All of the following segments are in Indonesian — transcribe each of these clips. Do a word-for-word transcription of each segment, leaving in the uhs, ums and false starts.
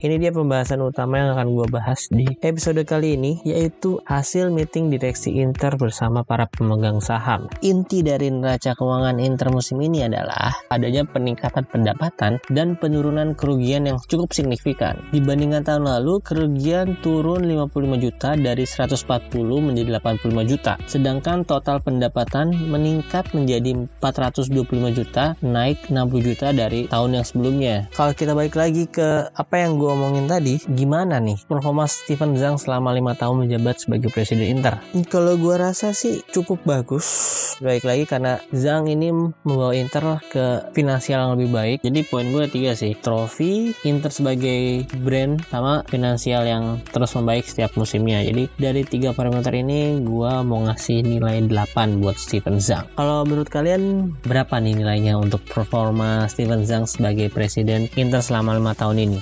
Ini dia pembahasan utama yang akan gue bahas di episode kali ini, yaitu hasil meeting direksi Inter bersama para pemegang saham. Inti dari neraca keuangan Inter musim ini adalah adanya peningkatan pendapatan dan penurunan kerugian yang cukup signifikan. Dibandingkan tahun lalu, kerugian turun lima puluh lima juta dari seratus empat puluh menjadi delapan puluh lima juta, sedangkan total pendapatan meningkat menjadi empat ratus dua puluh lima juta, naik enam puluh juta dari tahun yang sebelumnya. Kalau kita balik lagi ke apa yang gue ngomongin tadi, gimana nih performa Steven Zhang selama lima tahun menjabat sebagai presiden Inter? Kalau gue rasa sih cukup bagus, baik lagi karena Zhang ini membawa Inter ke finansial yang lebih baik. Jadi poin gue tiga sih, trofi, Inter sebagai brand, sama finansial yang terus membaik setiap musimnya. Jadi dari tiga parameter ini gue mau ngasih nilai delapan buat Steven Zhang. Kalau menurut kalian berapa nih nilainya untuk performa Steven Zhang sebagai presiden Inter selama lima tahun ini?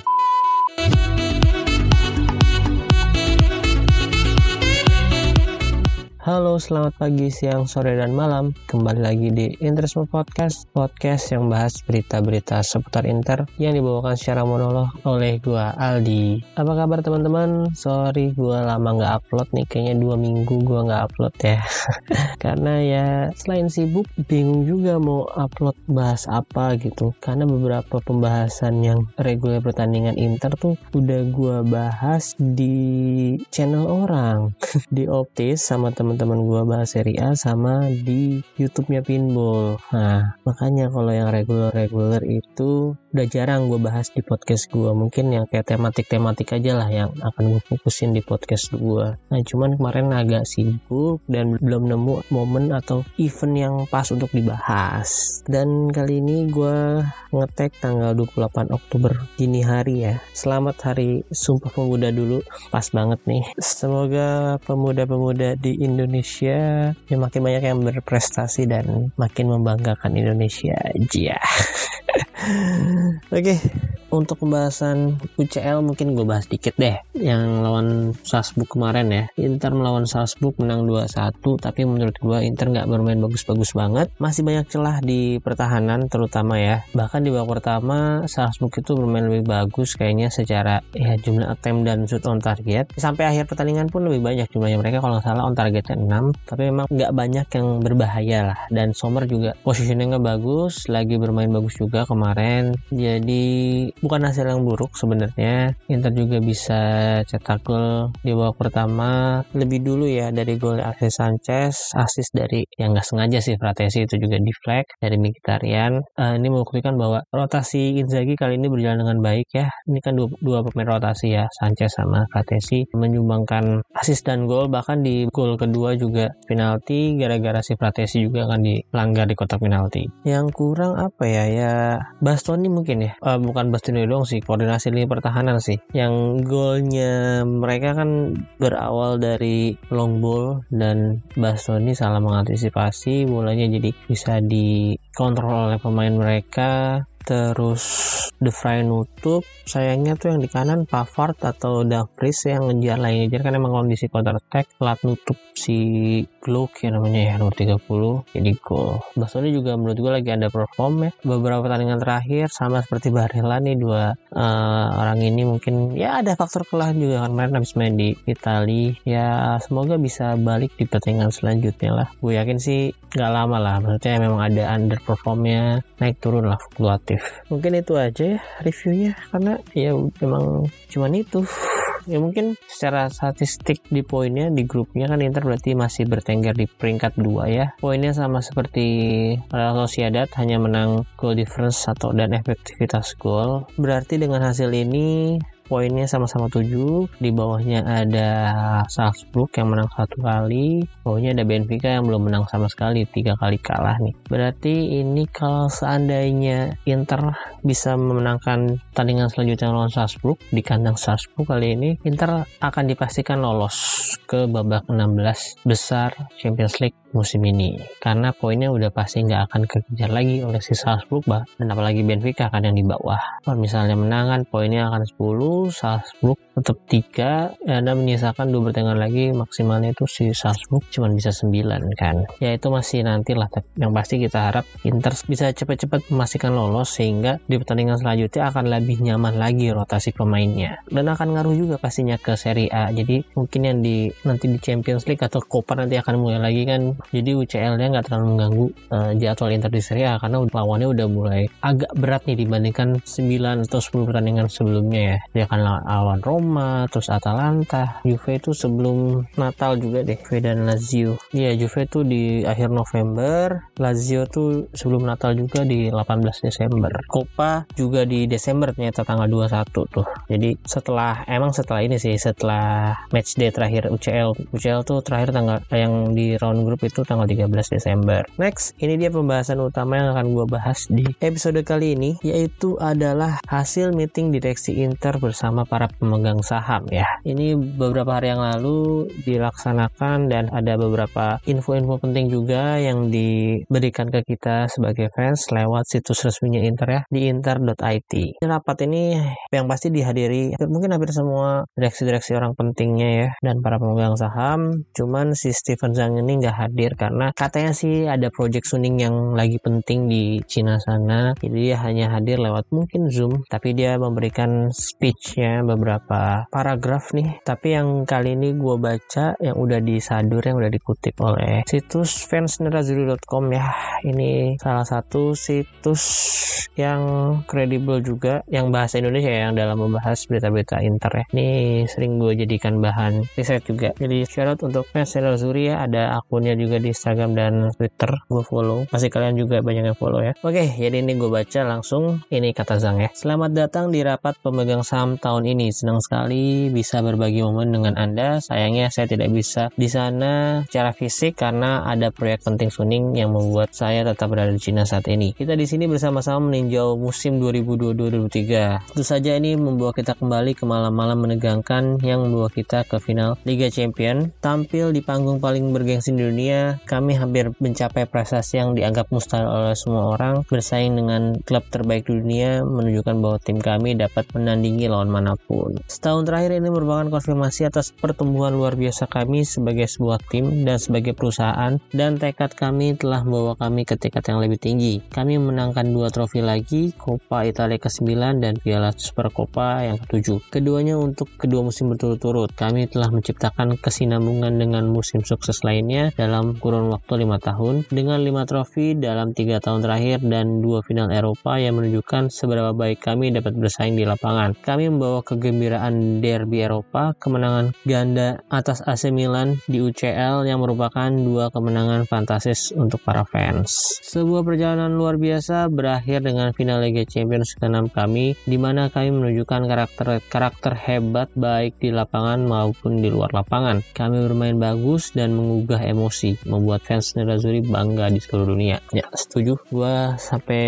Halo, selamat pagi, siang, sore, dan malam. Kembali lagi di Inter Podcast, podcast yang bahas berita-berita seputar Inter yang dibawakan secara monolog oleh gua, Aldi. Apa kabar teman-teman? Sorry, gua lama nggak upload nih, kayaknya dua minggu gua nggak upload ya. Karena ya selain sibuk, bingung juga mau upload bahas apa gitu. Karena beberapa pembahasan yang reguler pertandingan Inter tuh udah gua bahas di channel orang, di Optis sama teman-teman teman gue bahas seri A sama di YouTube-nya Pinball. Nah, makanya kalau yang reguler-reguler itu udah jarang gue bahas di podcast gue. Mungkin yang kayak tematik-tematik aja lah yang akan gue fokusin di podcast gue. Nah, cuman kemarin agak sibuk dan belum nemu momen atau event yang pas untuk dibahas. Dan kali ini gue ngetek tanggal dua puluh delapan Oktober dini hari ya. Selamat Hari Sumpah Pemuda dulu, pas banget nih. Semoga pemuda-pemuda di Indonesia Indonesia ya makin banyak yang berprestasi dan makin membanggakan Indonesia aja. Oke, okay. Untuk pembahasan U C L mungkin gue bahas dikit deh. Yang lawan Salzburg kemarin ya, Inter melawan Salzburg menang dua satu. Tapi menurut gue Inter gak bermain bagus-bagus banget. Masih banyak celah di pertahanan terutama ya. Bahkan di babak pertama Salzburg itu bermain lebih bagus kayaknya secara ya, jumlah attempt dan shoot on target. Sampai akhir pertandingan pun lebih banyak jumlahnya mereka. Kalau gak salah on targetnya enam. Tapi memang gak banyak yang berbahaya lah. Dan Sommer juga posisinya gak bagus, lagi bermain bagus juga kemarin. Jadi bukan hasil yang buruk sebenarnya. Inter juga bisa cetak gol di babak pertama lebih dulu ya, dari gol Alexis Sanchez, assist dari yang nggak sengaja sih Fratesi, itu juga deflect dari Mkhitaryan. Uh, ini membuktikan bahwa rotasi Inzaghi kali ini berjalan dengan baik ya. Ini kan dua, dua pemain rotasi ya, Sanchez sama Fratesi, menyumbangkan assist dan gol. Bahkan di gol kedua juga penalti, gara-gara si Fratesi juga kan dilanggar di kotak penalti. Yang kurang apa ya, ya Bastoni mungkin ya, uh, bukan Bastoni dong sih, koordinasi lini pertahanan sih. Yang golnya mereka kan berawal dari long ball dan Bastoni salah mengantisipasi, bolanya jadi bisa dikontrol oleh pemain mereka. Terus De Vrij nutup, sayangnya tuh yang di kanan Pavard atau Dumfries yang ngejar lainnya. Jadi kan emang kondisi counter attack, Lat nutup si Glock yang namanya ya, nomor tiga puluh, jadi gol. Bastoni juga menurut gue lagi underperform ya. Beberapa pertandingan terakhir sama seperti Barella nih, dua uh, orang ini mungkin ya ada faktor kelahan juga kan kemarin habis main di Italia. Ya semoga bisa balik di pertandingan selanjutnya lah. Gue yakin sih gak lama lah, maksudnya memang ada underperformnya, naik turun lah fluktuatif. Mungkin itu aja ya reviewnya, karena ya memang cuman itu. Ya mungkin secara statistik di poinnya di grupnya kan Inter berarti masih bertengger di peringkat dua ya. Poinnya sama seperti Real Sociedad, hanya menang goal difference satu dan efektivitas gol. Berarti dengan hasil ini poinnya sama-sama tujuh, di bawahnya ada Salzburg yang menang satu kali, bawahnya ada Benfica yang belum menang sama sekali, tiga kali kalah nih. Berarti ini kalau seandainya Inter bisa memenangkan pertandingan selanjutnya lawan Salzburg di kandang Salzburg kali ini, Inter akan dipastikan lolos ke babak enam belas besar Champions League musim ini, karena poinnya udah pasti nggak akan kekejar lagi oleh si Salzburg bah, dan apalagi Benfica akan yang di bawah. Kalau misalnya menang kan poinnya akan sepuluh, Salzburg tetap tiga, ada menyisakan dua pertandingan lagi, maksimalnya itu si Salzburg cuma bisa sembilan kan. Ya itu masih nantilah, yang pasti kita harap Inter bisa cepat-cepat memastikan lolos sehingga di pertandingan selanjutnya akan lebih nyaman lagi rotasi pemainnya, dan akan ngaruh juga pastinya ke Serie A. Jadi mungkin yang di nanti di Champions League atau Copa nanti akan mulai lagi kan. Jadi U C L-nya nggak terlalu mengganggu uh, jadwal Inter di Serie A, karena lawannya udah mulai agak berat nih dibandingkan sembilan atau sepuluh pertandingan sebelumnya ya. Dia akan lawan Roma, terus Atalanta, Juve itu sebelum Natal juga deh, Juve dan Lazio. Iya, Juve tuh di akhir November, Lazio tuh sebelum Natal juga di delapan belas Desember. Copa juga di Desember ternyata tanggal dua puluh satu tuh. Jadi setelah emang setelah ini sih, setelah match day terakhir U C L, U C L tuh terakhir tanggal yang di round group itu tanggal tiga belas Desember. Next, ini dia pembahasan utama yang akan gue bahas di episode kali ini, yaitu adalah hasil meeting direksi Inter bersama para pemegang saham ya. Ini beberapa hari yang lalu dilaksanakan dan ada beberapa info-info penting juga yang diberikan ke kita sebagai fans lewat situs resminya Inter ya, di inter dot i t. Rapat ini yang pasti dihadiri mungkin hampir semua direksi-direksi orang pentingnya ya, dan para pemegang saham. Cuman si Steven Zhang ini nggak hadir karena katanya sih ada project Suning yang lagi penting di Cina sana, jadi dia hanya hadir lewat mungkin Zoom. Tapi dia memberikan speech-nya beberapa paragraf nih, tapi yang kali ini gue baca yang udah disadur, yang udah dikutip oleh situs fans nerazzurri dot com ya. Ini salah satu situs yang kredibel juga, yang bahasa Indonesia yang dalam membahas berita-berita Inter ya. Ini sering gue jadikan bahan riset juga, jadi shout out untuk fans Nerazzurri ya. Ada akunnya juga di Instagram dan Twitter, gue follow, pasti kalian juga banyak yang follow ya. Oke, jadi ini gue baca langsung, ini kata Zhang ya. Selamat datang di rapat pemegang saham tahun ini, senang sekali bisa berbagi momen dengan Anda. Sayangnya saya tidak bisa di sana secara fisik karena ada proyek penting Suning yang membuat saya tetap berada di Cina saat ini. Kita di sini bersama-sama meninjau musim dua ribu dua puluh dua dua ribu tiga. Tentu saja ini membawa kita kembali ke malam-malam menegangkan yang membawa kita ke final Liga Champions. Tampil di panggung paling bergengsi di dunia, kami hampir mencapai prestasi yang dianggap mustahil oleh semua orang. Bersaing dengan klub terbaik dunia menunjukkan bahwa tim kami dapat menandingi lawan manapun. Setahun terakhir ini merupakan konfirmasi atas pertumbuhan luar biasa kami sebagai sebuah tim dan sebagai perusahaan, dan tekad kami telah membawa kami ke tingkat yang lebih tinggi. Kami memenangkan dua trofi lagi, Coppa Italia ke sembilan dan Piala Supercoppa yang ketujuh. Keduanya untuk kedua musim berturut-turut. Kami telah menciptakan kesinambungan dengan musim sukses lainnya dalam kurun waktu lima tahun, dengan lima trofi dalam tiga tahun terakhir dan dua final Eropa yang menunjukkan seberapa baik kami dapat bersaing di lapangan. Kami membawa kegembiraan derby Eropa, kemenangan ganda atas A C Milan di U C L yang merupakan dua kemenangan fantastis untuk para fans. Sebuah perjalanan luar biasa berakhir dengan final Liga Champions keenam kami, di mana kami menunjukkan karakter-karakter hebat baik di lapangan maupun di luar lapangan. Kami bermain bagus dan mengugah emosi, membuat fans Nerazzurri bangga di seluruh dunia. Ya, setuju. Gua sampai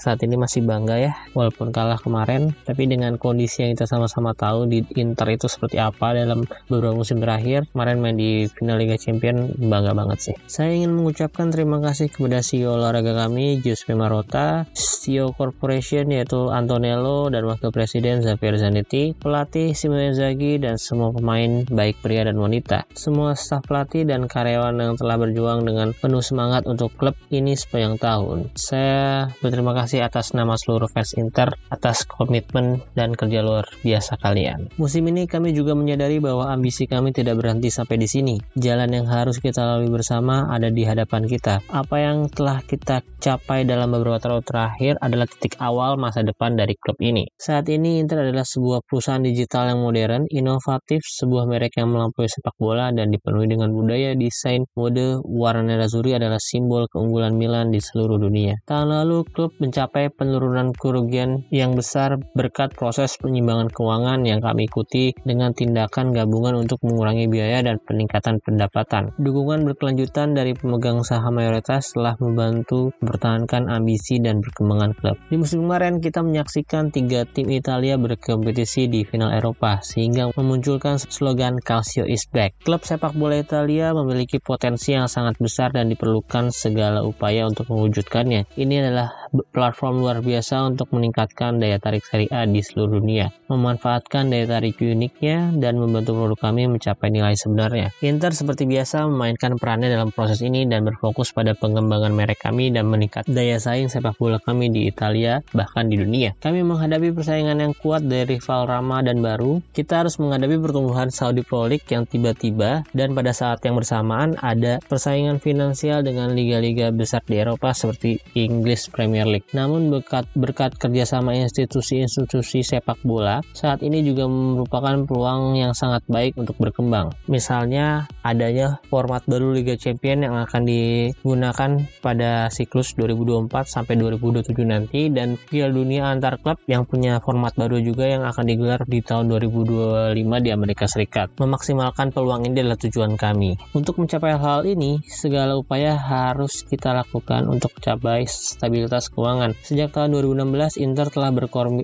saat ini masih bangga ya, walaupun kalah kemarin. Tapi dengan kondisi yang kita sama-sama tahu di Inter itu seperti apa dalam beberapa musim terakhir, kemarin main di final Liga Champions, bangga banget sih. Saya ingin mengucapkan terima kasih kepada C E O olahraga kami, Giuseppe Marotta, C E O Corporation yaitu Antonello dan Wakil Presiden Javier Zanetti, pelatih Simone Inzaghi, dan semua pemain baik pria dan wanita, semua staf pelatih dan karyawan yang telah berjuang dengan penuh semangat untuk klub ini sepanjang tahun. Saya berterima kasih atas nama seluruh fans Inter atas komitmen dan kerja luar biasa kalian. Musim ini kami juga menyadari bahwa ambisi kami tidak berhenti sampai di sini. Jalan yang harus kita lalui bersama ada di hadapan kita. Apa yang telah kita capai dalam beberapa tahun terakhir adalah titik awal masa depan dari klub ini. Saat ini Inter adalah sebuah perusahaan digital yang modern, inovatif, sebuah merek yang melampaui sepak bola dan dipenuhi dengan budaya, desain, mode. Warna Nerazzurri adalah simbol keunggulan Milan di seluruh dunia. Tahun lalu, klub mencapai penurunan kerugian yang besar berkat proses penyimbangan keuangan yang kami ikuti dengan tindakan gabungan untuk mengurangi biaya dan peningkatan pendapatan. Dukungan berkelanjutan dari pemegang saham mayoritas telah membantu mempertahankan ambisi dan perkembangan klub. Di musim kemarin, kita menyaksikan tiga tim Italia berkompetisi di final Eropa, sehingga memunculkan slogan Calcio is back. Klub sepak bola Italia memiliki potensi potensi yang sangat besar dan diperlukan segala upaya untuk mewujudkannya. Ini adalah platform luar biasa untuk meningkatkan daya tarik Serie A di seluruh dunia, memanfaatkan daya tarik uniknya dan membantu produk kami mencapai nilai sebenarnya. Inter seperti biasa memainkan perannya dalam proses ini dan berfokus pada pengembangan merek kami dan meningkat daya saing sepak bola kami di Italia, bahkan di dunia. Kami menghadapi persaingan yang kuat dari rival ramah dan baru. Kita harus menghadapi pertumbuhan Saudi Pro League yang tiba-tiba, dan pada saat yang bersamaan ada persaingan finansial dengan liga-liga besar di Eropa seperti English Premier League. Namun berkat, berkat kerjasama institusi-institusi sepak bola, saat ini juga merupakan peluang yang sangat baik untuk berkembang. Misalnya adanya format baru Liga Champions yang akan digunakan pada siklus dua ribu dua puluh empat sampai dua ribu dua puluh tujuh nanti, dan Piala Dunia antar klub yang punya format baru juga yang akan digelar di tahun dua ribu dua puluh lima di Amerika Serikat. Memaksimalkan peluang ini adalah tujuan kami. Untuk mencapai hal ini, segala upaya harus kita lakukan untuk mencapai stabilitas keuangan. Sejak tahun dua ribu enam belas, Inter telah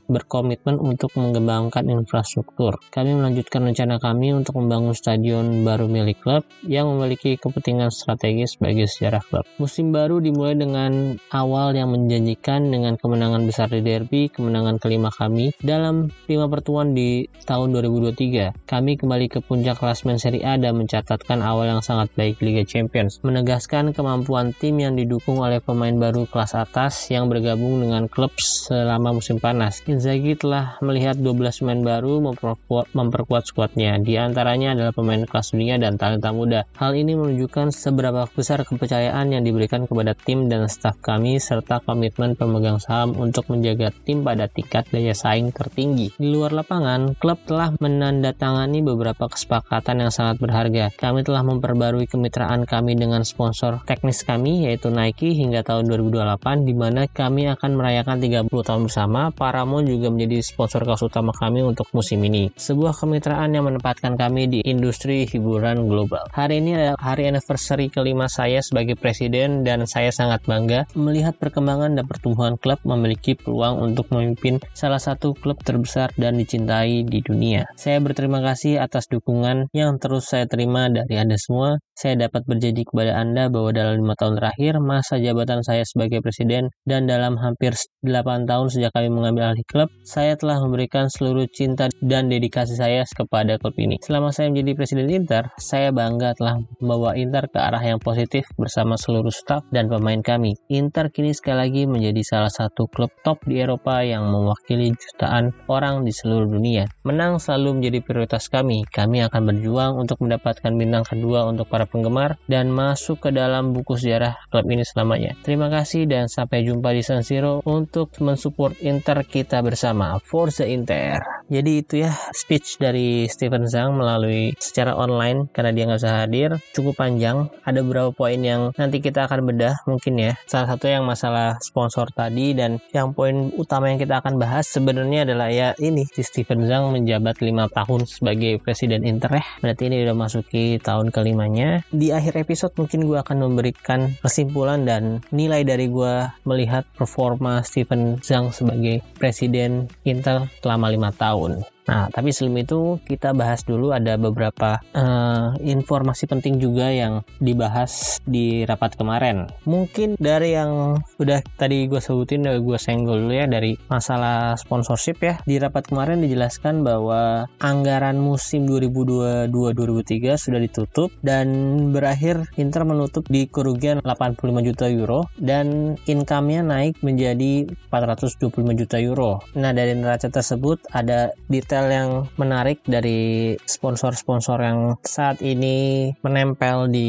berkomitmen untuk mengembangkan infrastruktur. Kami melanjutkan rencana kami untuk membangun stadion baru milik klub yang memiliki kepentingan strategis bagi sejarah klub. Musim baru dimulai dengan awal yang menjanjikan dengan kemenangan besar di derby, kemenangan kelima kami dalam lima pertemuan di tahun dua ribu dua puluh tiga. Kami kembali ke puncak klasemen Serie A dan mencatatkan awal yang sangat baik Liga Champions, menegaskan kemampuan tim yang didukung oleh pemain baru kelas atas yang bergabung dengan klub selama musim panas. Inzaghi telah melihat dua belas pemain baru memperkuat, memperkuat skuadnya. Di antaranya adalah pemain kelas dunia dan talenta muda. Hal ini menunjukkan seberapa besar kepercayaan yang diberikan kepada tim dan staf kami, serta komitmen pemegang saham untuk menjaga tim pada tingkat daya saing tertinggi. Di luar lapangan, klub telah menandatangani beberapa kesepakatan yang sangat berharga. Kami telah memperbarui kemitraan kami dengan sponsor teknis kami, yaitu Nike, hingga tahun dua ribu dua puluh delapan, di mana kami akan merayakan tiga puluh tahun bersama. Paramount juga menjadi sponsor kaos utama kami untuk musim ini. Sebuah kemitraan yang menempatkan kami di industri hiburan global. Hari ini adalah hari anniversary kelima saya sebagai presiden, dan saya sangat bangga melihat perkembangan dan pertumbuhan klub memiliki peluang untuk memimpin salah satu klub terbesar dan dicintai di dunia. Saya berterima kasih atas dukungan yang terus saya terima dari Anda semua. Saya dapat berjanji kepada Anda bahwa dalam lima tahun terakhir masa jabatan saya sebagai presiden, dan dalam hampir delapan tahun sejak kami mengambil alih klub, saya telah memberikan seluruh cinta dan dedikasi saya kepada klub ini. Selama saya menjadi presiden Inter, saya bangga telah membawa Inter ke arah yang positif bersama seluruh staf dan pemain kami. Inter kini sekali lagi menjadi salah satu klub top di Eropa yang mewakili jutaan orang di seluruh dunia. Menang selalu menjadi prioritas kami. Kami akan berjuang untuk mendapatkan bintang kedua untuk para penggemar dan masuk ke dalam buku sejarah klub ini selamanya. Terima kasih dan sampai jumpa. Jumpa di San Siro untuk mensupport Inter kita bersama. Forza Inter. Jadi itu ya speech dari Steven Zhang melalui secara online karena dia nggak usah hadir. Cukup panjang. Ada beberapa poin yang nanti kita akan bedah mungkin ya. Salah satu yang masalah sponsor tadi, dan yang poin utama yang kita akan bahas sebenarnya adalah ya ini si Steven Zhang menjabat lima tahun sebagai presiden Inter ya. Berarti ini udah masuki tahun kelimanya. Di akhir episode mungkin gue akan memberikan kesimpulan dan nilai dari gue melihat lihat performa Steven Zhang sebagai presiden Inter selama lima tahun. Nah, tapi sebelum itu kita bahas dulu ada beberapa uh, informasi penting juga yang dibahas di rapat kemarin. Mungkin dari yang udah tadi gue sebutin, udah gue senggol dulu ya dari masalah sponsorship ya. Di rapat kemarin dijelaskan bahwa anggaran musim dua ribu dua puluh dua dua ribu dua puluh tiga sudah ditutup dan berakhir Inter menutup di kerugian delapan puluh lima juta euro dan income-nya naik menjadi empat ratus dua puluh lima juta euro. Nah, dari neraca tersebut ada detail yang menarik dari sponsor-sponsor yang saat ini menempel di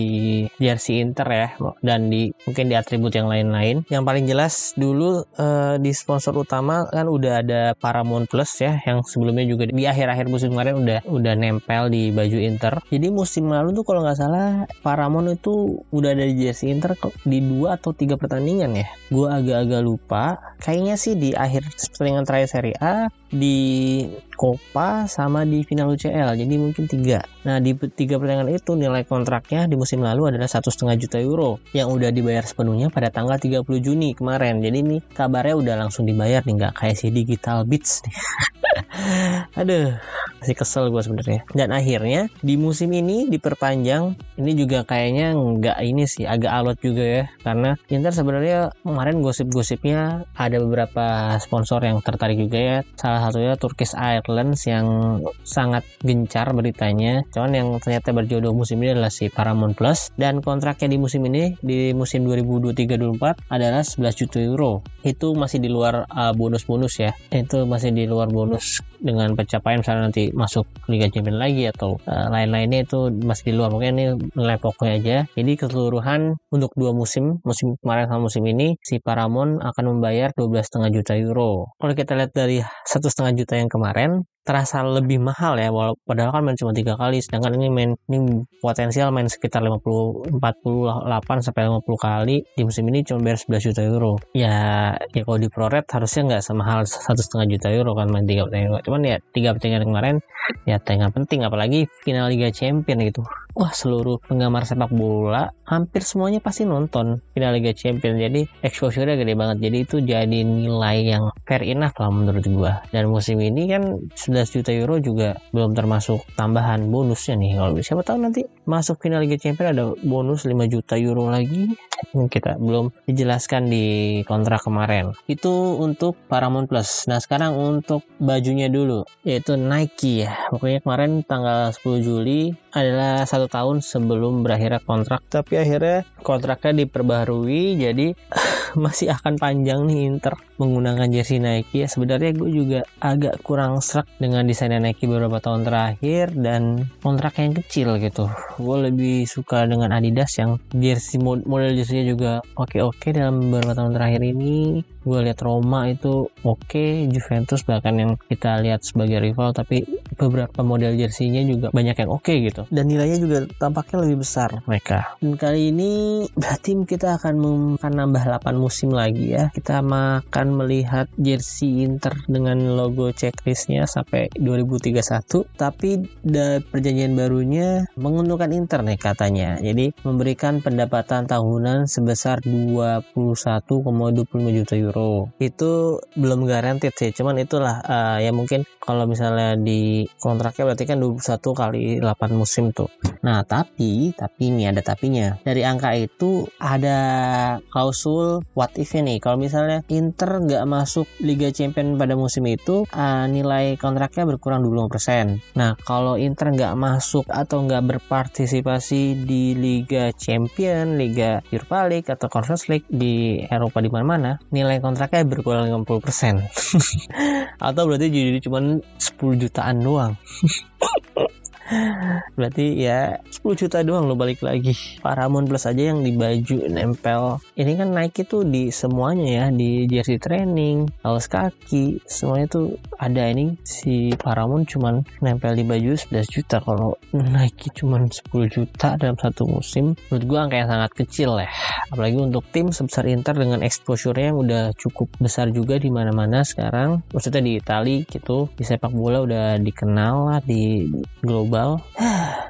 jersey Inter ya, dan di mungkin di atribut yang lain-lain. Yang paling jelas dulu eh, di sponsor utama kan udah ada Paramount Plus ya, yang sebelumnya juga di akhir-akhir musim kemarin udah udah nempel di baju Inter. Jadi musim lalu tuh kalau nggak salah Paramount itu udah ada di jersey Inter di dua atau tiga pertandingan ya. Gue agak-agak lupa. Kayaknya sih di akhir pertandingan terakhir Serie A, di Copa sama di final U C L, jadi mungkin tiga. Nah, di tiga pertandingan itu nilai kontraknya di musim lalu adalah satu setengah juta euro yang udah dibayar sepenuhnya pada tanggal tiga puluh Juni kemarin. Jadi ini kabarnya udah langsung dibayar nih, nggak kayak si Digital Beats nih. Aduh, Masih kesel gue sebenarnya. Dan akhirnya di musim ini diperpanjang. Ini juga kayaknya nggak ini sih, agak alot juga ya, karena Inter sebenarnya kemarin gosip-gosipnya ada beberapa sponsor yang tertarik juga ya. Salah satunya Turkish Airlines yang sangat gencar beritanya. Cuman yang ternyata berjodoh musim ini adalah si Paramount Plus, dan kontraknya di musim ini, di musim dua ribu dua puluh tiga dua ribu dua puluh empat adalah sebelas juta euro. Itu masih di luar uh, bonus-bonus ya. Itu masih di luar bonus dengan pencapaian misalnya nanti masuk Liga Champions lagi atau uh, lain-lainnya, itu masih di luar. Pokoknya ini nilai pokoknya aja. Jadi keseluruhan untuk dua musim, musim kemarin sama musim ini, si Paramount akan membayar dua belas koma lima juta euro. Kalau kita lihat dari satu koma lima juta yang kemarin, terasa lebih mahal ya, walaupun padahal kan main cuma tiga kali, sedangkan ini main ini potensial main sekitar lima puluh, empat puluh delapan sampai lima puluh kali. Di musim ini cuma bayar sebelas juta euro. Ya, ya kalau di proret harusnya nggak semahal satu koma lima juta euro kan main tiga pertandingan. Cuman ya tiga pertandingan kemarin ya tengah penting, apalagi final Liga Champions gitu. Wah, seluruh penggemar sepak bola hampir semuanya pasti nonton final Liga Champions, jadi exposure-nya gede banget. Jadi itu jadi nilai yang fair enough lah menurut gua. Dan musim ini kan sebelas juta euro juga belum termasuk tambahan bonusnya nih. Kalau siapa tahu nanti masuk final Liga Champions ada bonus lima juta euro lagi. Kita belum dijelaskan di kontrak kemarin. Itu untuk Paramount Plus. Nah, sekarang untuk bajunya dulu, yaitu Nike ya. Pokoknya kemarin tanggal sepuluh Juli adalah satu tahun sebelum berakhirnya kontrak, tapi akhirnya kontraknya diperbaharui, jadi masih akan panjang nih Inter menggunakan jersey Nike ya. Sebenarnya gue juga agak kurang srek dengan desainnya Nike beberapa tahun terakhir dan kontrak yang kecil gitu. Gue lebih suka dengan Adidas yang jersey model jersinya juga oke-oke dalam beberapa tahun terakhir ini. Gue lihat Roma itu oke, Juventus bahkan yang kita lihat sebagai rival, tapi beberapa model jersinya juga banyak yang oke gitu. Dan nilainya juga tampaknya lebih besar mereka. Dan kali ini berarti kita akan menambah delapan musim lagi ya. Kita akan melihat jersey Inter dengan logo checklistnya sampai dua ribu tiga puluh satu. Tapi dari perjanjian barunya menguntungkan Inter nih katanya. Jadi memberikan pendapatan tahunan sebesar dua puluh satu koma dua lima juta euro. Itu belum garanti sih. Cuman itulah uh, ya mungkin kalau misalnya di kontraknya berarti kan dua puluh satu kali delapan musim tuh. Nah, tapi tapi ini ada tapinya. Dari angka itu ada klausul what if nih. Kalau misalnya Inter nggak masuk Liga Champions pada musim itu, uh, nilai kontraknya berkurang dua puluh lima persen. Nah, kalau Inter nggak masuk atau nggak berpartisipasi di Liga Champions, Liga Europa League atau Conference League di Eropa di mana-mana, nilai kontraknya berkurang lima puluh persen. Atau berarti jadi cuma sepuluh jutaan doang. Berarti ya sepuluh juta doang lo balik lagi. Paramount Plus aja yang di baju nempel. Ini kan Nike tuh di semuanya ya, di jersey training, kaos kaki, semuanya tuh ada. Ini si Paramount cuman nempel di baju sebelas juta. Kalau Nike cuman sepuluh juta dalam satu musim, menurut gue angka yang sangat kecil ya. Apalagi untuk tim sebesar Inter dengan exposure-nya yang udah cukup besar juga di mana-mana sekarang. Maksudnya di Itali gitu, di sepak bola udah dikenal lah, di global.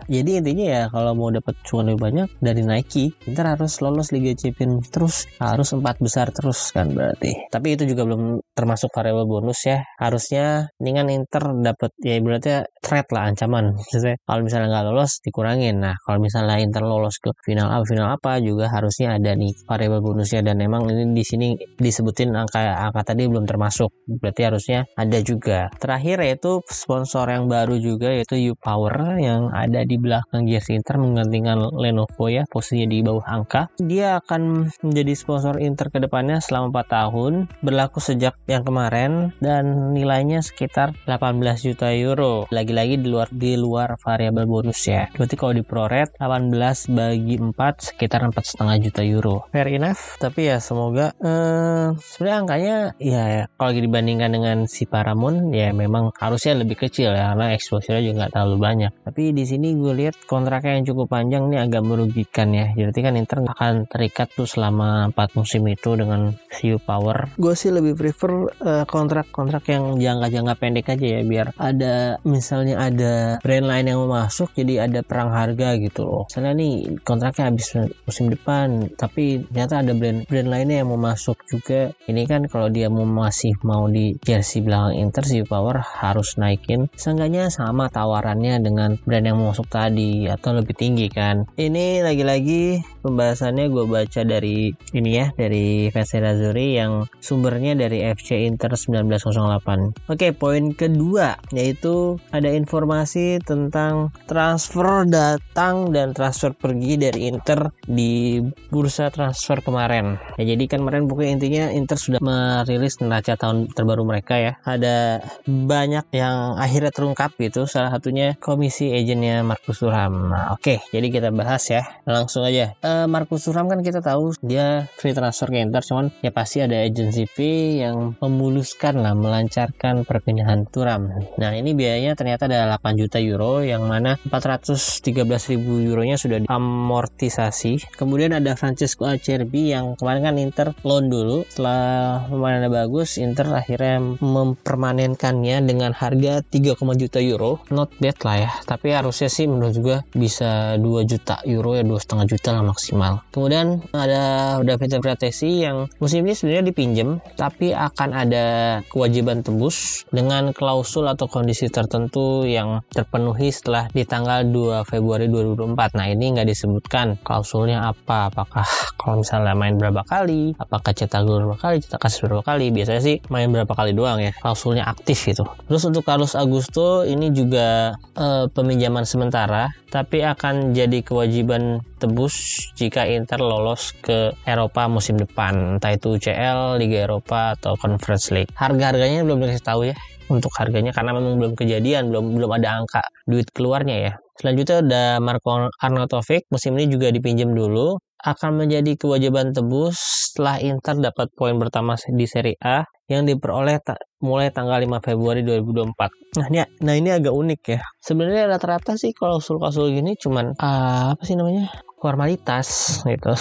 Jadi intinya ya, kalau mau dapat cuan lebih banyak dari Nike, Inter harus lolos Liga Champions terus, harus empat besar terus kan berarti. Tapi itu juga belum termasuk variable bonus ya. Harusnya ini kan Inter dapat ya berarti threat lah, ancaman. Maksudnya, kalau misalnya nggak lolos dikurangin. Nah, kalau misalnya Inter lolos ke final apa final apa juga harusnya ada nih variable bonusnya, dan emang ini di sini disebutin angka-angka tadi belum termasuk. Berarti harusnya ada juga. Terakhir yaitu sponsor yang baru juga yaitu U Power yang ada di belakang jersey Inter menggantikan Lenovo ya, posisinya di bawah angka. Dia akan menjadi sponsor Inter ke depannya selama empat tahun, berlaku sejak yang kemarin, dan nilainya sekitar delapan belas juta euro. Lagi-lagi di luar di luar variabel bonus ya. Berarti kalau di proret delapan belas bagi empat sekitar empat koma lima juta euro. Fair enough, tapi ya semoga eh, sebenarnya angkanya ya kalau dibandingkan dengan si Paramount ya memang harusnya lebih kecil ya, karena exposure-nya juga nggak terlalu banyak. Tapi di sini gue lihat kontraknya yang cukup panjang ini agak merugikan ya. Jadi kan Inter akan terikat tuh selama empat musim itu dengan siu power. Gue sih lebih prefer uh, kontrak-kontrak yang jangka-jangka pendek aja ya, biar ada misalnya ada brand lain yang mau masuk jadi ada perang harga gitu loh. Misalnya nih kontraknya habis musim depan tapi ternyata ada brand-brand lainnya yang mau masuk juga. Ini kan kalau dia mau masih mau di jersey belakang Inter, siu power harus naikin seenggaknya sama tawarannya dengan brand yang mau masuk tadi atau lebih tinggi kan. Ini lagi-lagi pembahasannya gue baca dari ini ya, dari Fratesi yang sumbernya dari F C Inter seribu sembilan ratus delapan. Oke, poin kedua yaitu ada informasi tentang transfer datang dan transfer pergi dari Inter di bursa transfer kemarin. Ya, jadi kan kemarin pokoknya intinya Inter sudah merilis neraca tahun terbaru mereka ya. Ada banyak yang akhirnya terungkap gitu, salah satunya komisi agennya Markus Thuram. Nah, oke, jadi kita bahas ya langsung aja. E, Markus Thuram kan kita tahu dia free transfer ke Inter, cuman ya pasti ada agency fee yang memuluskan lah, melancarkan perpindahan Thuram. Nah, ini biayanya ternyata ada delapan juta euro yang mana empat ratus tiga belas ribu euronya sudah diamortisasi. Kemudian ada Francesco Acerbi yang kemarin kan Inter loan dulu, setelah pemainnya bagus Inter akhirnya mempermanenkannya dengan harga tiga koma lima juta euro, not bad lah ya, tapi harusnya sih menurut gue bisa dua juta euro ya, dua koma lima juta lah maksimal. Kemudian ada David Fratesi yang musim ini sebenarnya dipinjam tapi akan ada kewajiban tebus dengan klausul atau kondisi tertentu yang terpenuhi setelah di tanggal dua Februari dua ribu dua puluh empat. Nah, ini nggak disebutkan klausulnya apa, apakah kalau misalnya main berapa kali, apakah cetak gol berapa kali, cetak assist berapa kali, biasanya sih main berapa kali doang ya, klausulnya aktif gitu. Terus untuk Carlos Augusto ini juga e, peminjaman sementara tapi akan jadi kewajiban tebus jika Inter lolos ke Eropa musim depan, entah itu U C L, Liga Eropa atau Conference League. Harga-harganya belum dikasih tahu ya untuk harganya karena memang belum kejadian, belum belum ada angka duit keluarnya ya. Selanjutnya ada Marko Arnautovic, musim ini juga dipinjam dulu, akan menjadi kewajiban tebus setelah Inter dapat poin pertama di Serie A yang diperoleh ta- mulai tanggal lima Februari dua ribu dua puluh empat. Nah ini, nah ini agak unik ya. Sebenarnya rata-rata sih kalau klausul-klausul gini cuman uh, apa sih namanya? formalitas gitu.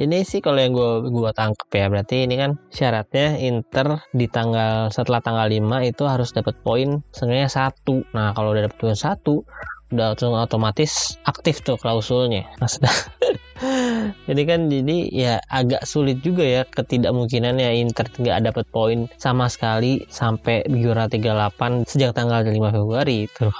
Ini sih kalau yang gue gue tangkep ya, berarti ini kan syaratnya Inter di tanggal setelah tanggal lima itu harus dapat poin seenggaknya satu. Nah, kalau udah dapat poin satu udah langsung otomatis aktif tuh klausulnya. Maksudnya jadi kan jadi ya agak sulit juga ya ketidakmungkinannya Inter nggak dapat poin sama sekali sampai juara tiga puluh delapan sejak tanggal lima Februari itu.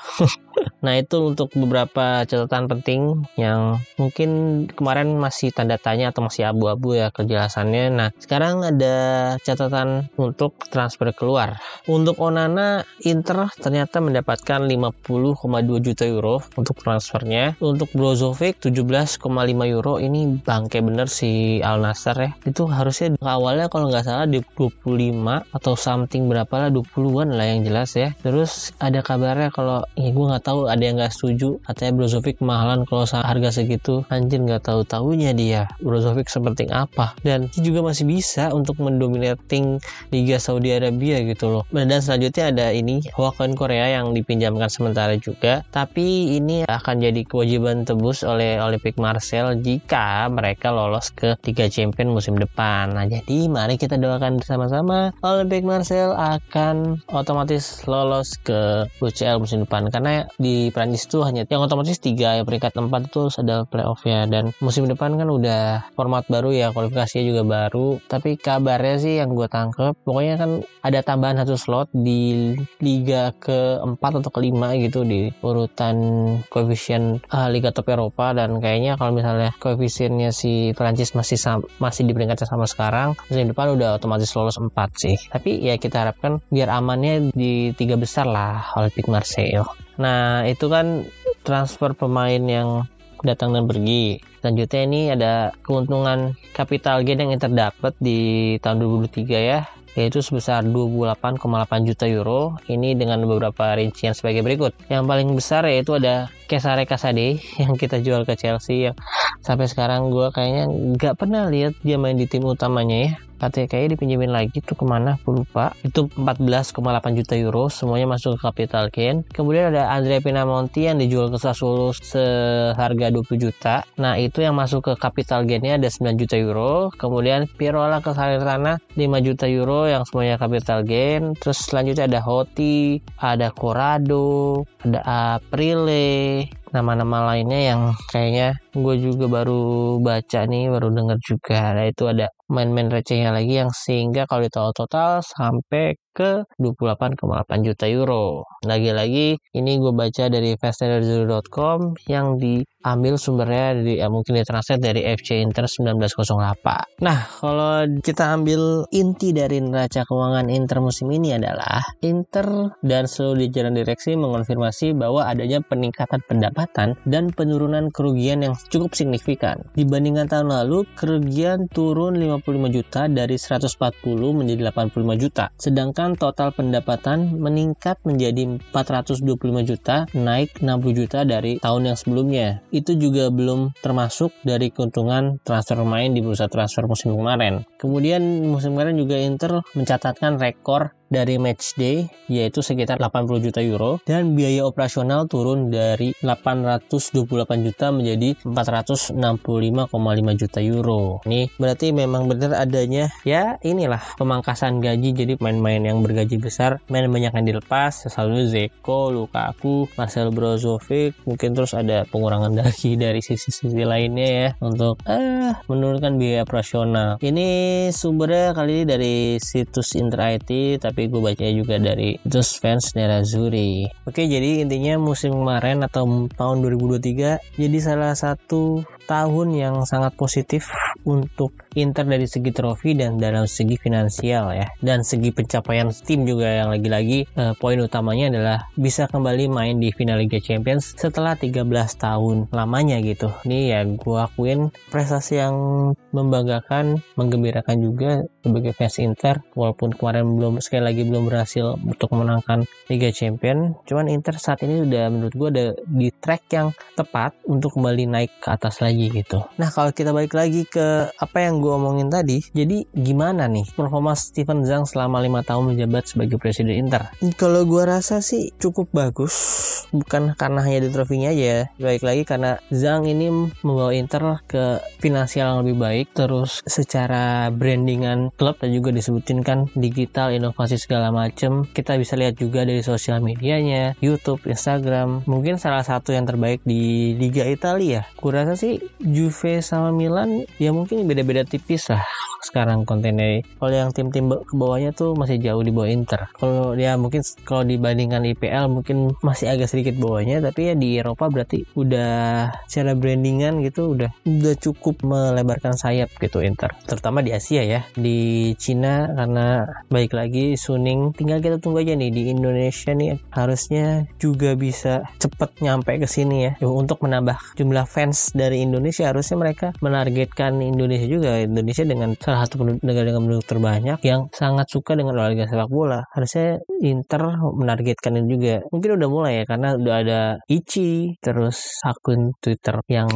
Nah, itu untuk beberapa catatan penting yang mungkin kemarin masih tanda tanya atau masih abu-abu ya kejelasannya. Nah, sekarang ada catatan untuk transfer keluar. Untuk Onana, Inter ternyata mendapatkan lima puluh koma dua juta euro untuk transfernya. Untuk Brozovic tujuh belas koma lima euro, ini bangke bener si Al Nassr ya. Itu harusnya awalnya kalau nggak salah di dua puluh lima atau something berapa lah, dua puluhan lah yang jelas ya. Terus ada kabarnya kalau ya gue nggak tahu, ada yang nggak setuju katanya Brozovic mahalan kalau harga segitu. Anjir, nggak tahu taunya dia Brozovic sepenting apa, dan dia juga masih bisa untuk mendominating Liga Saudi Arabia gitu loh. Dan selanjutnya ada ini Hwakong Korea yang dipinjamkan sementara juga, tapi ini akan jadi kewajiban tebus oleh Olympique Marseille jika mereka lolos ke Liga Champions musim depan. Nah, jadi mari kita doakan bersama-sama Olympique Marseille akan otomatis lolos ke U C L musim depan, karena di Prancis itu hanya yang otomatis tiga ya, peringkat empat itu ada playoff ya, dan musim depan kan udah format baru ya, kualifikasinya juga baru. Tapi kabarnya sih yang gue tangkep pokoknya kan ada tambahan satu slot di liga keempat atau kelima gitu di urutan koefisien uh, Liga Top Eropa, dan kayaknya kalau misalnya koefisiennya si Prancis masih sam- masih di peringkat sama sekarang, musim depan udah otomatis lolos empat sih. Tapi ya kita harapkan biar amannya di tiga besar lah Olympique Marseille. Nah, itu kan transfer pemain yang datang dan pergi. Selanjutnya ini ada keuntungan capital gain yang Inter dapat di tahun dua ribu dua puluh tiga ya, yaitu sebesar dua puluh delapan koma delapan juta euro. Ini dengan beberapa rincian sebagai berikut. Yang paling besar yaitu ada Cesare Casade yang kita jual ke Chelsea, yang sampai sekarang gue kayaknya nggak pernah lihat dia main di tim utamanya ya. katanya kayaknya dipinjemin lagi tuh kemana aku lupa, itu empat belas koma delapan juta euro semuanya masuk ke capital gain. Kemudian ada Andrea Pinamonti yang dijual ke Sassuolo seharga dua puluh juta, nah itu yang masuk ke capital gainnya ada sembilan juta euro. Kemudian Pirola ke Salernitana lima juta euro yang semuanya capital gain. Terus selanjutnya ada Hoti, ada Corrado, ada Aprile, nama-nama lainnya yang kayaknya gue juga baru baca nih, baru denger juga. Nah itu ada main-main recehnya lagi yang sehingga kalau ditotal total sampai ke dua puluh delapan koma delapan juta euro. Lagi-lagi ini gue baca dari fast trader zero dot com yang diambil sumbernya dari ya mungkin ditranslate dari F C Inter seribu sembilan ratus delapan. Nah, kalau kita ambil inti dari neraca keuangan Inter musim ini adalah Inter dan seluruh jajaran direksi mengonfirmasi bahwa adanya peningkatan pendapatan dan penurunan kerugian yang cukup signifikan. Dibandingkan tahun lalu, kerugian turun lima puluh lima juta dari seratus empat puluh menjadi delapan puluh lima juta. Sedangkan total pendapatan meningkat menjadi empat ratus dua puluh lima juta, naik enam puluh juta dari tahun yang sebelumnya. Itu juga belum termasuk dari keuntungan transfer main di bursa transfer musim kemarin. Kemudian musim kemarin juga Inter mencatatkan rekor dari matchday yaitu sekitar delapan puluh juta euro dan biaya operasional turun dari delapan ratus dua puluh delapan juta menjadi empat ratus enam puluh lima koma lima juta euro. Ini berarti memang benar adanya ya inilah pemangkasan gaji, jadi main-main yang bergaji besar main banyak yang dilepas, selalu Zeko, Lukaku, Marcelo Brozovic, mungkin terus ada pengurangan gaji dari sisi-sisi lainnya ya untuk eh, menurunkan biaya operasional. Ini sumbernya kali ini dari situs Inter I T, tapi tapi gue bacanya juga dari Just Fans Nerazzurri. Oke, jadi intinya musim kemarin atau tahun dua ribu dua puluh tiga jadi salah satu tahun yang sangat positif untuk Inter dari segi trofi dan dalam segi finansial ya, dan segi pencapaian tim juga yang lagi-lagi eh, poin utamanya adalah bisa kembali main di final Liga Champions setelah tiga belas tahun lamanya gitu. Ini ya gue akuin prestasi yang membanggakan, menggembirakan juga sebagai fans Inter, walaupun kemarin belum sekali lagi belum berhasil untuk memenangkan Liga Champions, cuman Inter saat ini udah menurut gue ada di track yang tepat untuk kembali naik ke atas lagi gitu. Nah kalau kita balik lagi ke apa yang gue omongin tadi, jadi gimana nih performa Steven Zhang selama lima tahun menjabat sebagai presiden Inter? Kalau gue rasa sih cukup bagus, bukan karena hanya di trofinya aja, baik lagi karena Zhang ini membawa Inter ke finansial yang lebih baik, terus secara brandingan klub dan juga disebutin kan digital, inovasi segala macem, kita bisa lihat juga dari sosial medianya, YouTube, Instagram, mungkin salah satu yang terbaik di Liga Italia. Gue rasa sih Juve sama Milan ya mungkin beda-beda tipis lah sekarang kontennya. Kalau yang tim-tim ke bawahnya tuh masih jauh di bawah Inter. Kalau ya mungkin kalau dibandingkan I P L mungkin masih agak sedikit bawahnya, tapi ya di Eropa berarti udah secara brandingan gitu udah udah cukup melebarkan sayap gitu Inter. Terutama di Asia ya, di Cina karena baik lagi Suning. Tinggal kita tunggu aja nih di Indonesia nih harusnya juga bisa cepet nyampe ke sini ya. Untuk menambah jumlah fans dari Indonesia harusnya mereka menargetkan Indonesia juga. Indonesia dengan satu negara dengan penduduk terbanyak yang sangat suka dengan olahraga sepak bola, harusnya Inter menargetkan ini juga. Mungkin udah mulai ya karena udah ada Ichi, terus akun Twitter yang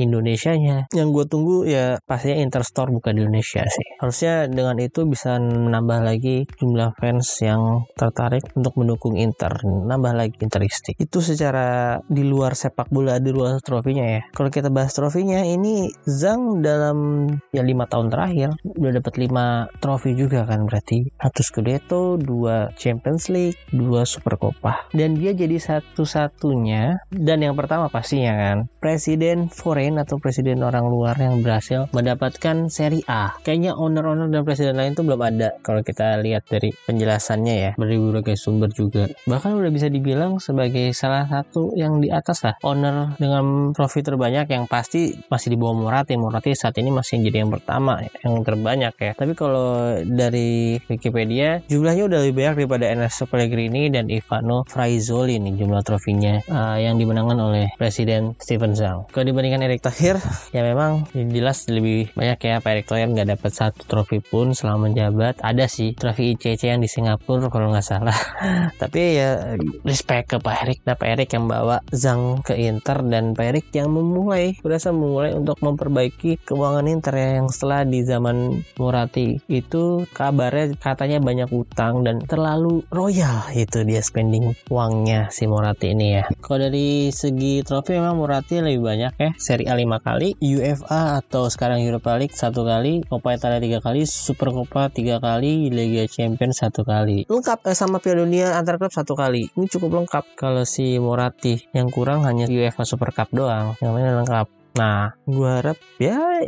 Indonesianya. Yang gue tunggu ya pastinya Inter Store buka di Indonesia sih. Harusnya dengan itu bisa menambah lagi jumlah fans yang tertarik untuk mendukung Inter, nambah lagi interistik. Itu secara di luar sepak bola, di luar trofinya ya. Kalau kita bahas trofinya, ini Zhang dalam ya lima tahun terakhir udah dapat lima trofi juga kan, berarti satu Scudetto, dua Champions League, dua Supercopa, dan dia jadi satu-satunya dan yang pertama pastinya kan presiden foreign atau presiden orang luar yang berhasil mendapatkan Serie A. Kayaknya owner-owner dan presiden lain tuh belum ada kalau kita lihat dari penjelasannya ya, dari berbagai sumber juga. Bahkan udah bisa dibilang sebagai salah satu yang di atas lah owner dengan trofi terbanyak, yang pasti masih di bawah Moratti. Moratti saat ini masih jadi yang pertama yang terbanyak ya, tapi kalau dari Wikipedia jumlahnya udah lebih banyak daripada Ernesto Pellegrini dan Ivano Frazzoli nih jumlah trofinya uh, yang dimenangkan oleh Presiden Steven Zhang. Kalau dibandingkan Erick Thohir ya memang jelas lebih banyak ya. Pak Erick Thohir nggak dapat satu trofi pun selama menjabat. Ada sih trofi I C C yang di Singapura kalau nggak salah, tapi ya respect ke Pak Erick. Nah Pak Erick yang bawa Zhang ke Inter dan Pak Erick yang memulai berasa memulai untuk memperbaiki keuangan Inter ya, yang setelah di zaman Cuman Moratti itu kabarnya katanya banyak utang dan terlalu royal itu dia spending uangnya si Moratti ini ya. Kalau dari segi trofi memang Moratti lebih banyak ya, Serie A lima kali, UEFA atau sekarang Europa League satu kali, Coppa Italia tiga kali, Supercoppa tiga kali, Liga Champions satu kali. Lengkap eh, sama Piala Dunia antar klub satu kali. Ini cukup lengkap kalau si Moratti. Yang kurang hanya UEFA Super Cup doang. Yang lainnya lengkap. Nah, gue harap ya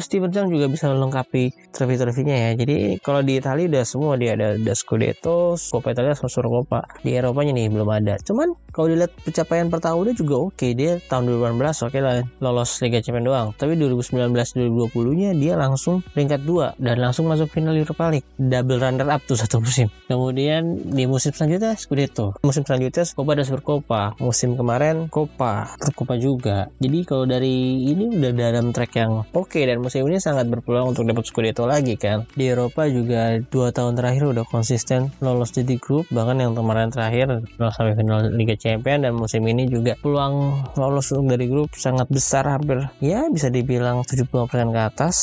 Steven Zhang juga bisa melengkapi trofi-trofinya ya. Jadi kalau di Italia udah semua, dia ada, ada Scudetto, Coppa Italia, Supercoppa. Di Eropanya nih belum ada. Cuman kalau dilihat pencapaian per tahun dia juga oke. Okay. Dia tahun dua ribu delapan belas oke okay lah, lolos Liga Champions doang. Tapi dua ribu sembilan belas dua ribu dua puluh-nya dia langsung peringkat dua dan langsung masuk final Europa League. Double runner up tuh satu musim. Kemudian di musim selanjutnya Scudetto. Musim selanjutnya Coppa dan Supercoppa. Musim kemarin Coppa, Supercoppa juga. Jadi kalau dari ini udah dalam track yang oke okay, dan musim ini sangat berpeluang untuk dapat Scudetto lagi kan. Di Eropa juga dua tahun terakhir udah konsisten lolos di grup, bahkan yang kemarin terakhir lolos sampai final Liga Champions, dan musim ini juga peluang lolos untuk dari grup sangat besar, hampir ya bisa dibilang tujuh puluh persen ke atas.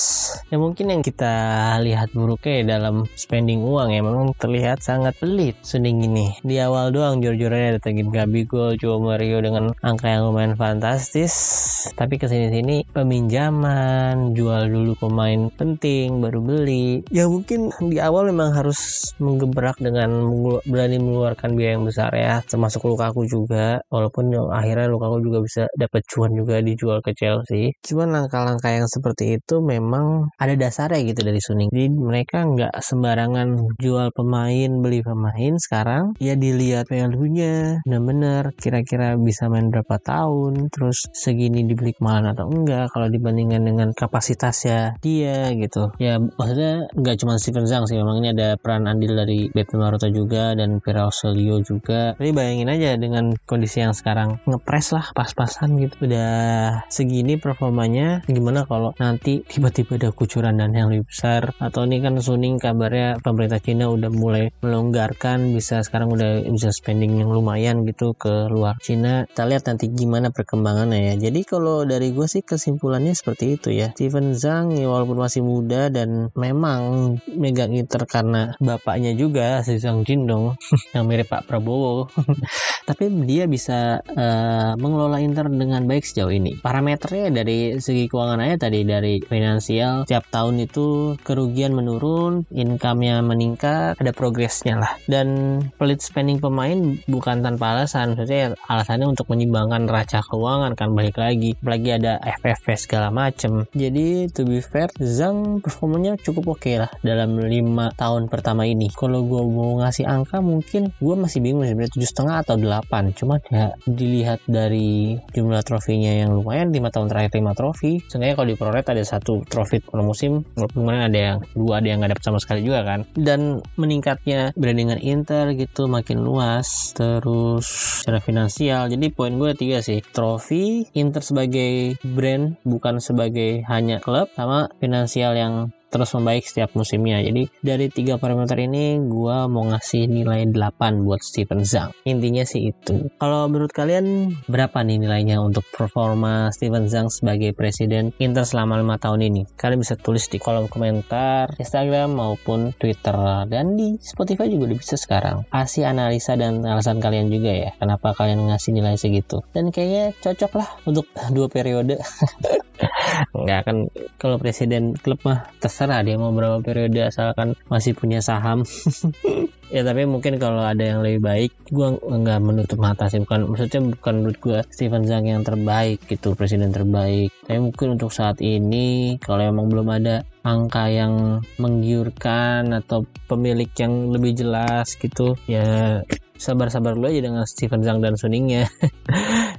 Ya mungkin yang kita lihat buruknya dalam spending uang ya memang terlihat sangat pelit Suning ini. Di awal doang jor-jornya ada Tegin Gabigol, Joao Mario dengan angka yang lumayan fantastis, tapi kes sini-sini peminjaman, jual dulu pemain penting baru beli. Ya mungkin di awal memang harus menggebrak dengan berani mengeluarkan biaya yang besar ya, termasuk Lukaku juga, walaupun akhirnya Lukaku juga bisa dapat cuan juga dijual ke Chelsea. Cuman langkah-langkah yang seperti itu memang ada dasarnya gitu dari Suning. Jadi mereka nggak sembarangan jual pemain, beli pemain. Sekarang ya dilihat value-nya benar-benar kira-kira bisa main berapa tahun, terus segini dibeli kemana atau enggak kalau dibandingkan dengan kapasitasnya dia gitu ya. Maksudnya nggak cuma Steven Zhang sih, memang ini ada peran andil dari Giuseppe Marotta juga dan Piero Ausilio juga. Jadi bayangin aja dengan kondisi yang sekarang, ngepres lah pas-pasan gitu, udah segini performanya, gimana kalau nanti tiba-tiba ada kucuran dana yang lebih besar. Atau ini kan Suning kabarnya pemerintah Cina udah mulai melonggarkan, bisa sekarang udah bisa spending yang lumayan gitu ke luar Cina. Kita lihat nanti gimana perkembangannya ya. Jadi kalau dari gue sih kesimpulannya seperti itu ya. Steven Zhang ya, walaupun masih muda dan memang mega ngiter karena bapaknya juga si Zhang Jindong yang mirip Pak Prabowo tapi dia bisa uh, mengelola Inter dengan baik sejauh ini. Parameternya dari segi keuangan aja tadi, dari finansial tiap tahun itu kerugian menurun, income-nya meningkat, ada progresnya lah. Dan pelit spending pemain bukan tanpa alasan, maksudnya alasannya untuk menyeimbangkan raca keuangan kan, balik lagi apalagi ada F F P segala macem. Jadi to be fair, Zhang performanya cukup oke okay lah dalam lima tahun pertama ini. Kalau gue mau ngasih angka mungkin gue masih bingung sebenarnya tujuh koma lima atau delapan, cuma ya dilihat dari jumlah trofinya yang lumayan, lima tahun terakhir lima trofi, seenggaknya kalau diproret ada satu trofi per musim, kemarin ada yang dua, ada yang gak dapet sama sekali juga kan. Dan meningkatnya brandingan Inter gitu makin luas, terus secara finansial. Jadi poin gue tiga sih, trofi Inter sebagai sebagai brand bukan sebagai hanya klub, sama finansial yang terus membaik setiap musimnya. Jadi dari tiga parameter ini gue mau ngasih nilai delapan buat Steven Zhang. Intinya sih itu. Kalau menurut kalian berapa nih nilainya untuk performa Steven Zhang sebagai presiden Inter selama lima tahun ini? Kalian bisa tulis di kolom komentar Instagram maupun Twitter, dan di Spotify juga udah bisa sekarang. Kasih analisa dan alasan kalian juga ya, kenapa kalian ngasih nilai segitu. Dan kayaknya cocok lah untuk dua periode nggak kan, kalau presiden klub mah terserah dia mau berapa periode asalkan masih punya saham ya. Tapi mungkin kalau ada yang lebih baik, gue nggak menutup mata sih, bukan maksudnya bukan menurut gue Steven Zhang yang terbaik gitu, presiden terbaik. Tapi mungkin untuk saat ini kalau emang belum ada angka yang menggiurkan atau pemilik yang lebih jelas gitu ya, sabar-sabar dulu aja dengan Steven Zhang dan Suningnya.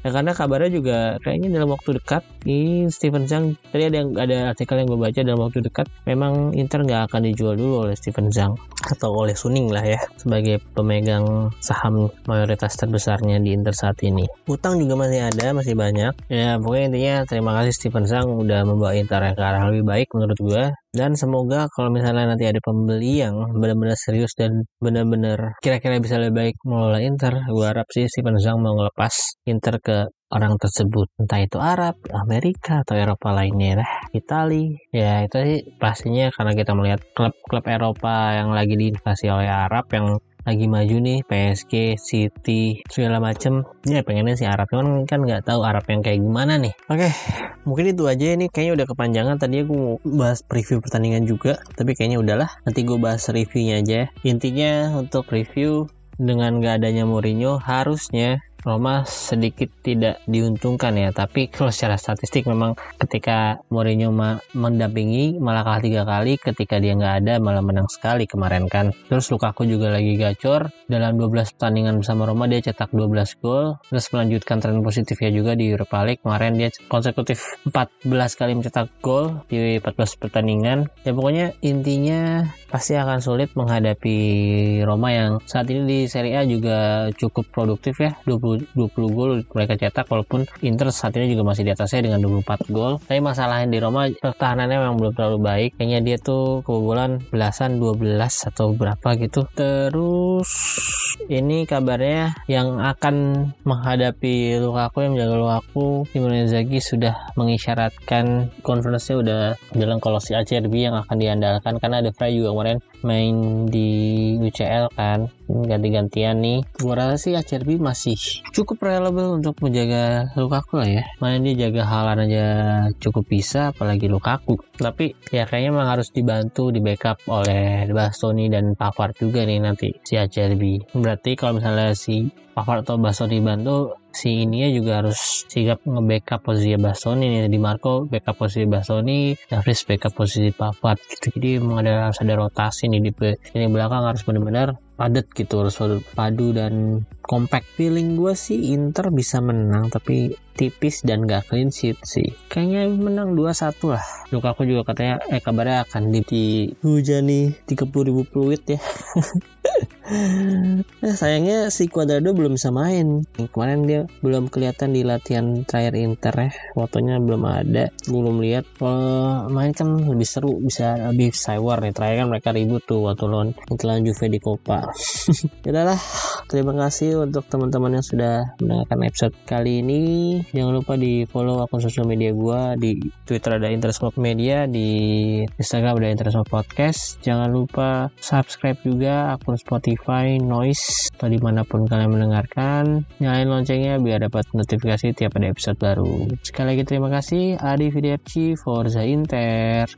Nah, karena kabarnya juga kayaknya dalam waktu dekat ini Steven Zhang, tadi ada yang, ada artikel yang gue baca, dalam waktu dekat memang Inter nggak akan dijual dulu oleh Steven Zhang atau oleh Suning lah ya, sebagai pemegang saham mayoritas terbesarnya di Inter saat ini. Utang juga masih ada, masih banyak ya. Pokoknya intinya terima kasih Steven Zhang udah membawa Inter ke arah lebih baik menurut gue. Dan semoga kalau misalnya nanti ada pembeli yang benar-benar serius dan benar-benar kira-kira bisa lebih baik mengelola Inter, gue harap sih Steven Zhang mau ngelepas Inter ke orang tersebut, entah itu Arab, Amerika, atau Eropa lainnya, nah, Itali. Ya itu sih pastinya karena kita melihat klub-klub Eropa yang lagi diinvasi oleh Arab yang lagi maju nih, P S G, City, segala macem. Ya pengennya si Arab, cuman kan nggak tahu Arab yang kayak gimana nih. Oke, mungkin itu aja. Ini kayaknya udah kepanjangan. Tadinya gue mau bahas preview pertandingan juga, tapi kayaknya udahlah. Nanti gue bahas reviewnya aja. Intinya untuk review, dengan nggak adanya Mourinho, harusnya Roma sedikit tidak diuntungkan ya, tapi kalau secara statistik memang ketika Mourinho ma- mendampingi malah kalah tiga kali, ketika dia nggak ada malah menang sekali kemarin kan. Terus Lukaku juga lagi gacor, dalam dua belas pertandingan bersama Roma dia cetak dua belas gol, terus melanjutkan tren positifnya juga di Europa League. Kemarin dia konsekutif empat belas kali mencetak gol di empat belas pertandingan. Ya pokoknya intinya pasti akan sulit menghadapi Roma yang saat ini di Serie A juga cukup produktif ya, dua puluh gol mereka cetak, walaupun Inter saat ini juga masih di atasnya dengan dua puluh empat gol. Tapi masalahnya di Roma pertahanannya memang belum terlalu baik. Kayaknya dia tuh kebobolan belasan, dua belas atau berapa gitu. Terus ini kabarnya yang akan menghadapi Lukaku, yang menjaga Lukaku, Simone Inzaghi sudah mengisyaratkan konferensinya udah jalan kalau si Acerbi yang akan diandalkan, karena ada Fry juga kemarin main di U C L kan, ganti-gantian nih. Gua rasa sih Acerbi masih cukup reliable untuk menjaga Lukaku lah ya. Main dia jaga Halan aja cukup bisa, apalagi Lukaku. Tapi ya kayaknya memang harus dibantu, di backup oleh Bastoni dan Pavard juga nih nanti si Acerbi. Berarti kalau misalnya si Pavard atau Bastoni bantu, si ininya juga harus sigap nge-backup posisi Bastoni nih. Di Marco backup posisi Bastoni, Davis backup posisi Pavard gitu. Jadi memang ada, harus ada rotasi nih di ini belakang, harus benar-benar padat gitu, harus padu dan compact. Feeling gue sih Inter bisa menang, tapi tipis dan gak clean sheet sih. Kayaknya menang dua satu lah. Lukaku juga katanya, eh kabarnya akan dihujani tiga puluh ribu peluit ya. Nah, sayangnya si Cuadrado belum bisa main. Kemarin dia belum kelihatan di latihan terakhir Inter ya. Fotonya belum ada, belum lihat. Kalau main kan lebih seru, bisa lebih cyber nih. Terakhir kan mereka ribut tuh waktu lawan Inter Juve di Copa. Yaudah lah, terima kasih untuk teman-teman yang sudah mendengarkan episode kali ini. Jangan lupa di follow akun sosial media gua. Di Twitter ada Interscope Media, di Instagram ada Interscope Podcast. Jangan lupa subscribe juga akun Spotify, Noise, atau dimanapun kalian mendengarkan. Nyalain loncengnya biar dapat notifikasi tiap ada episode baru. Sekali lagi terima kasih. Adi Fiderci, Forza Inter.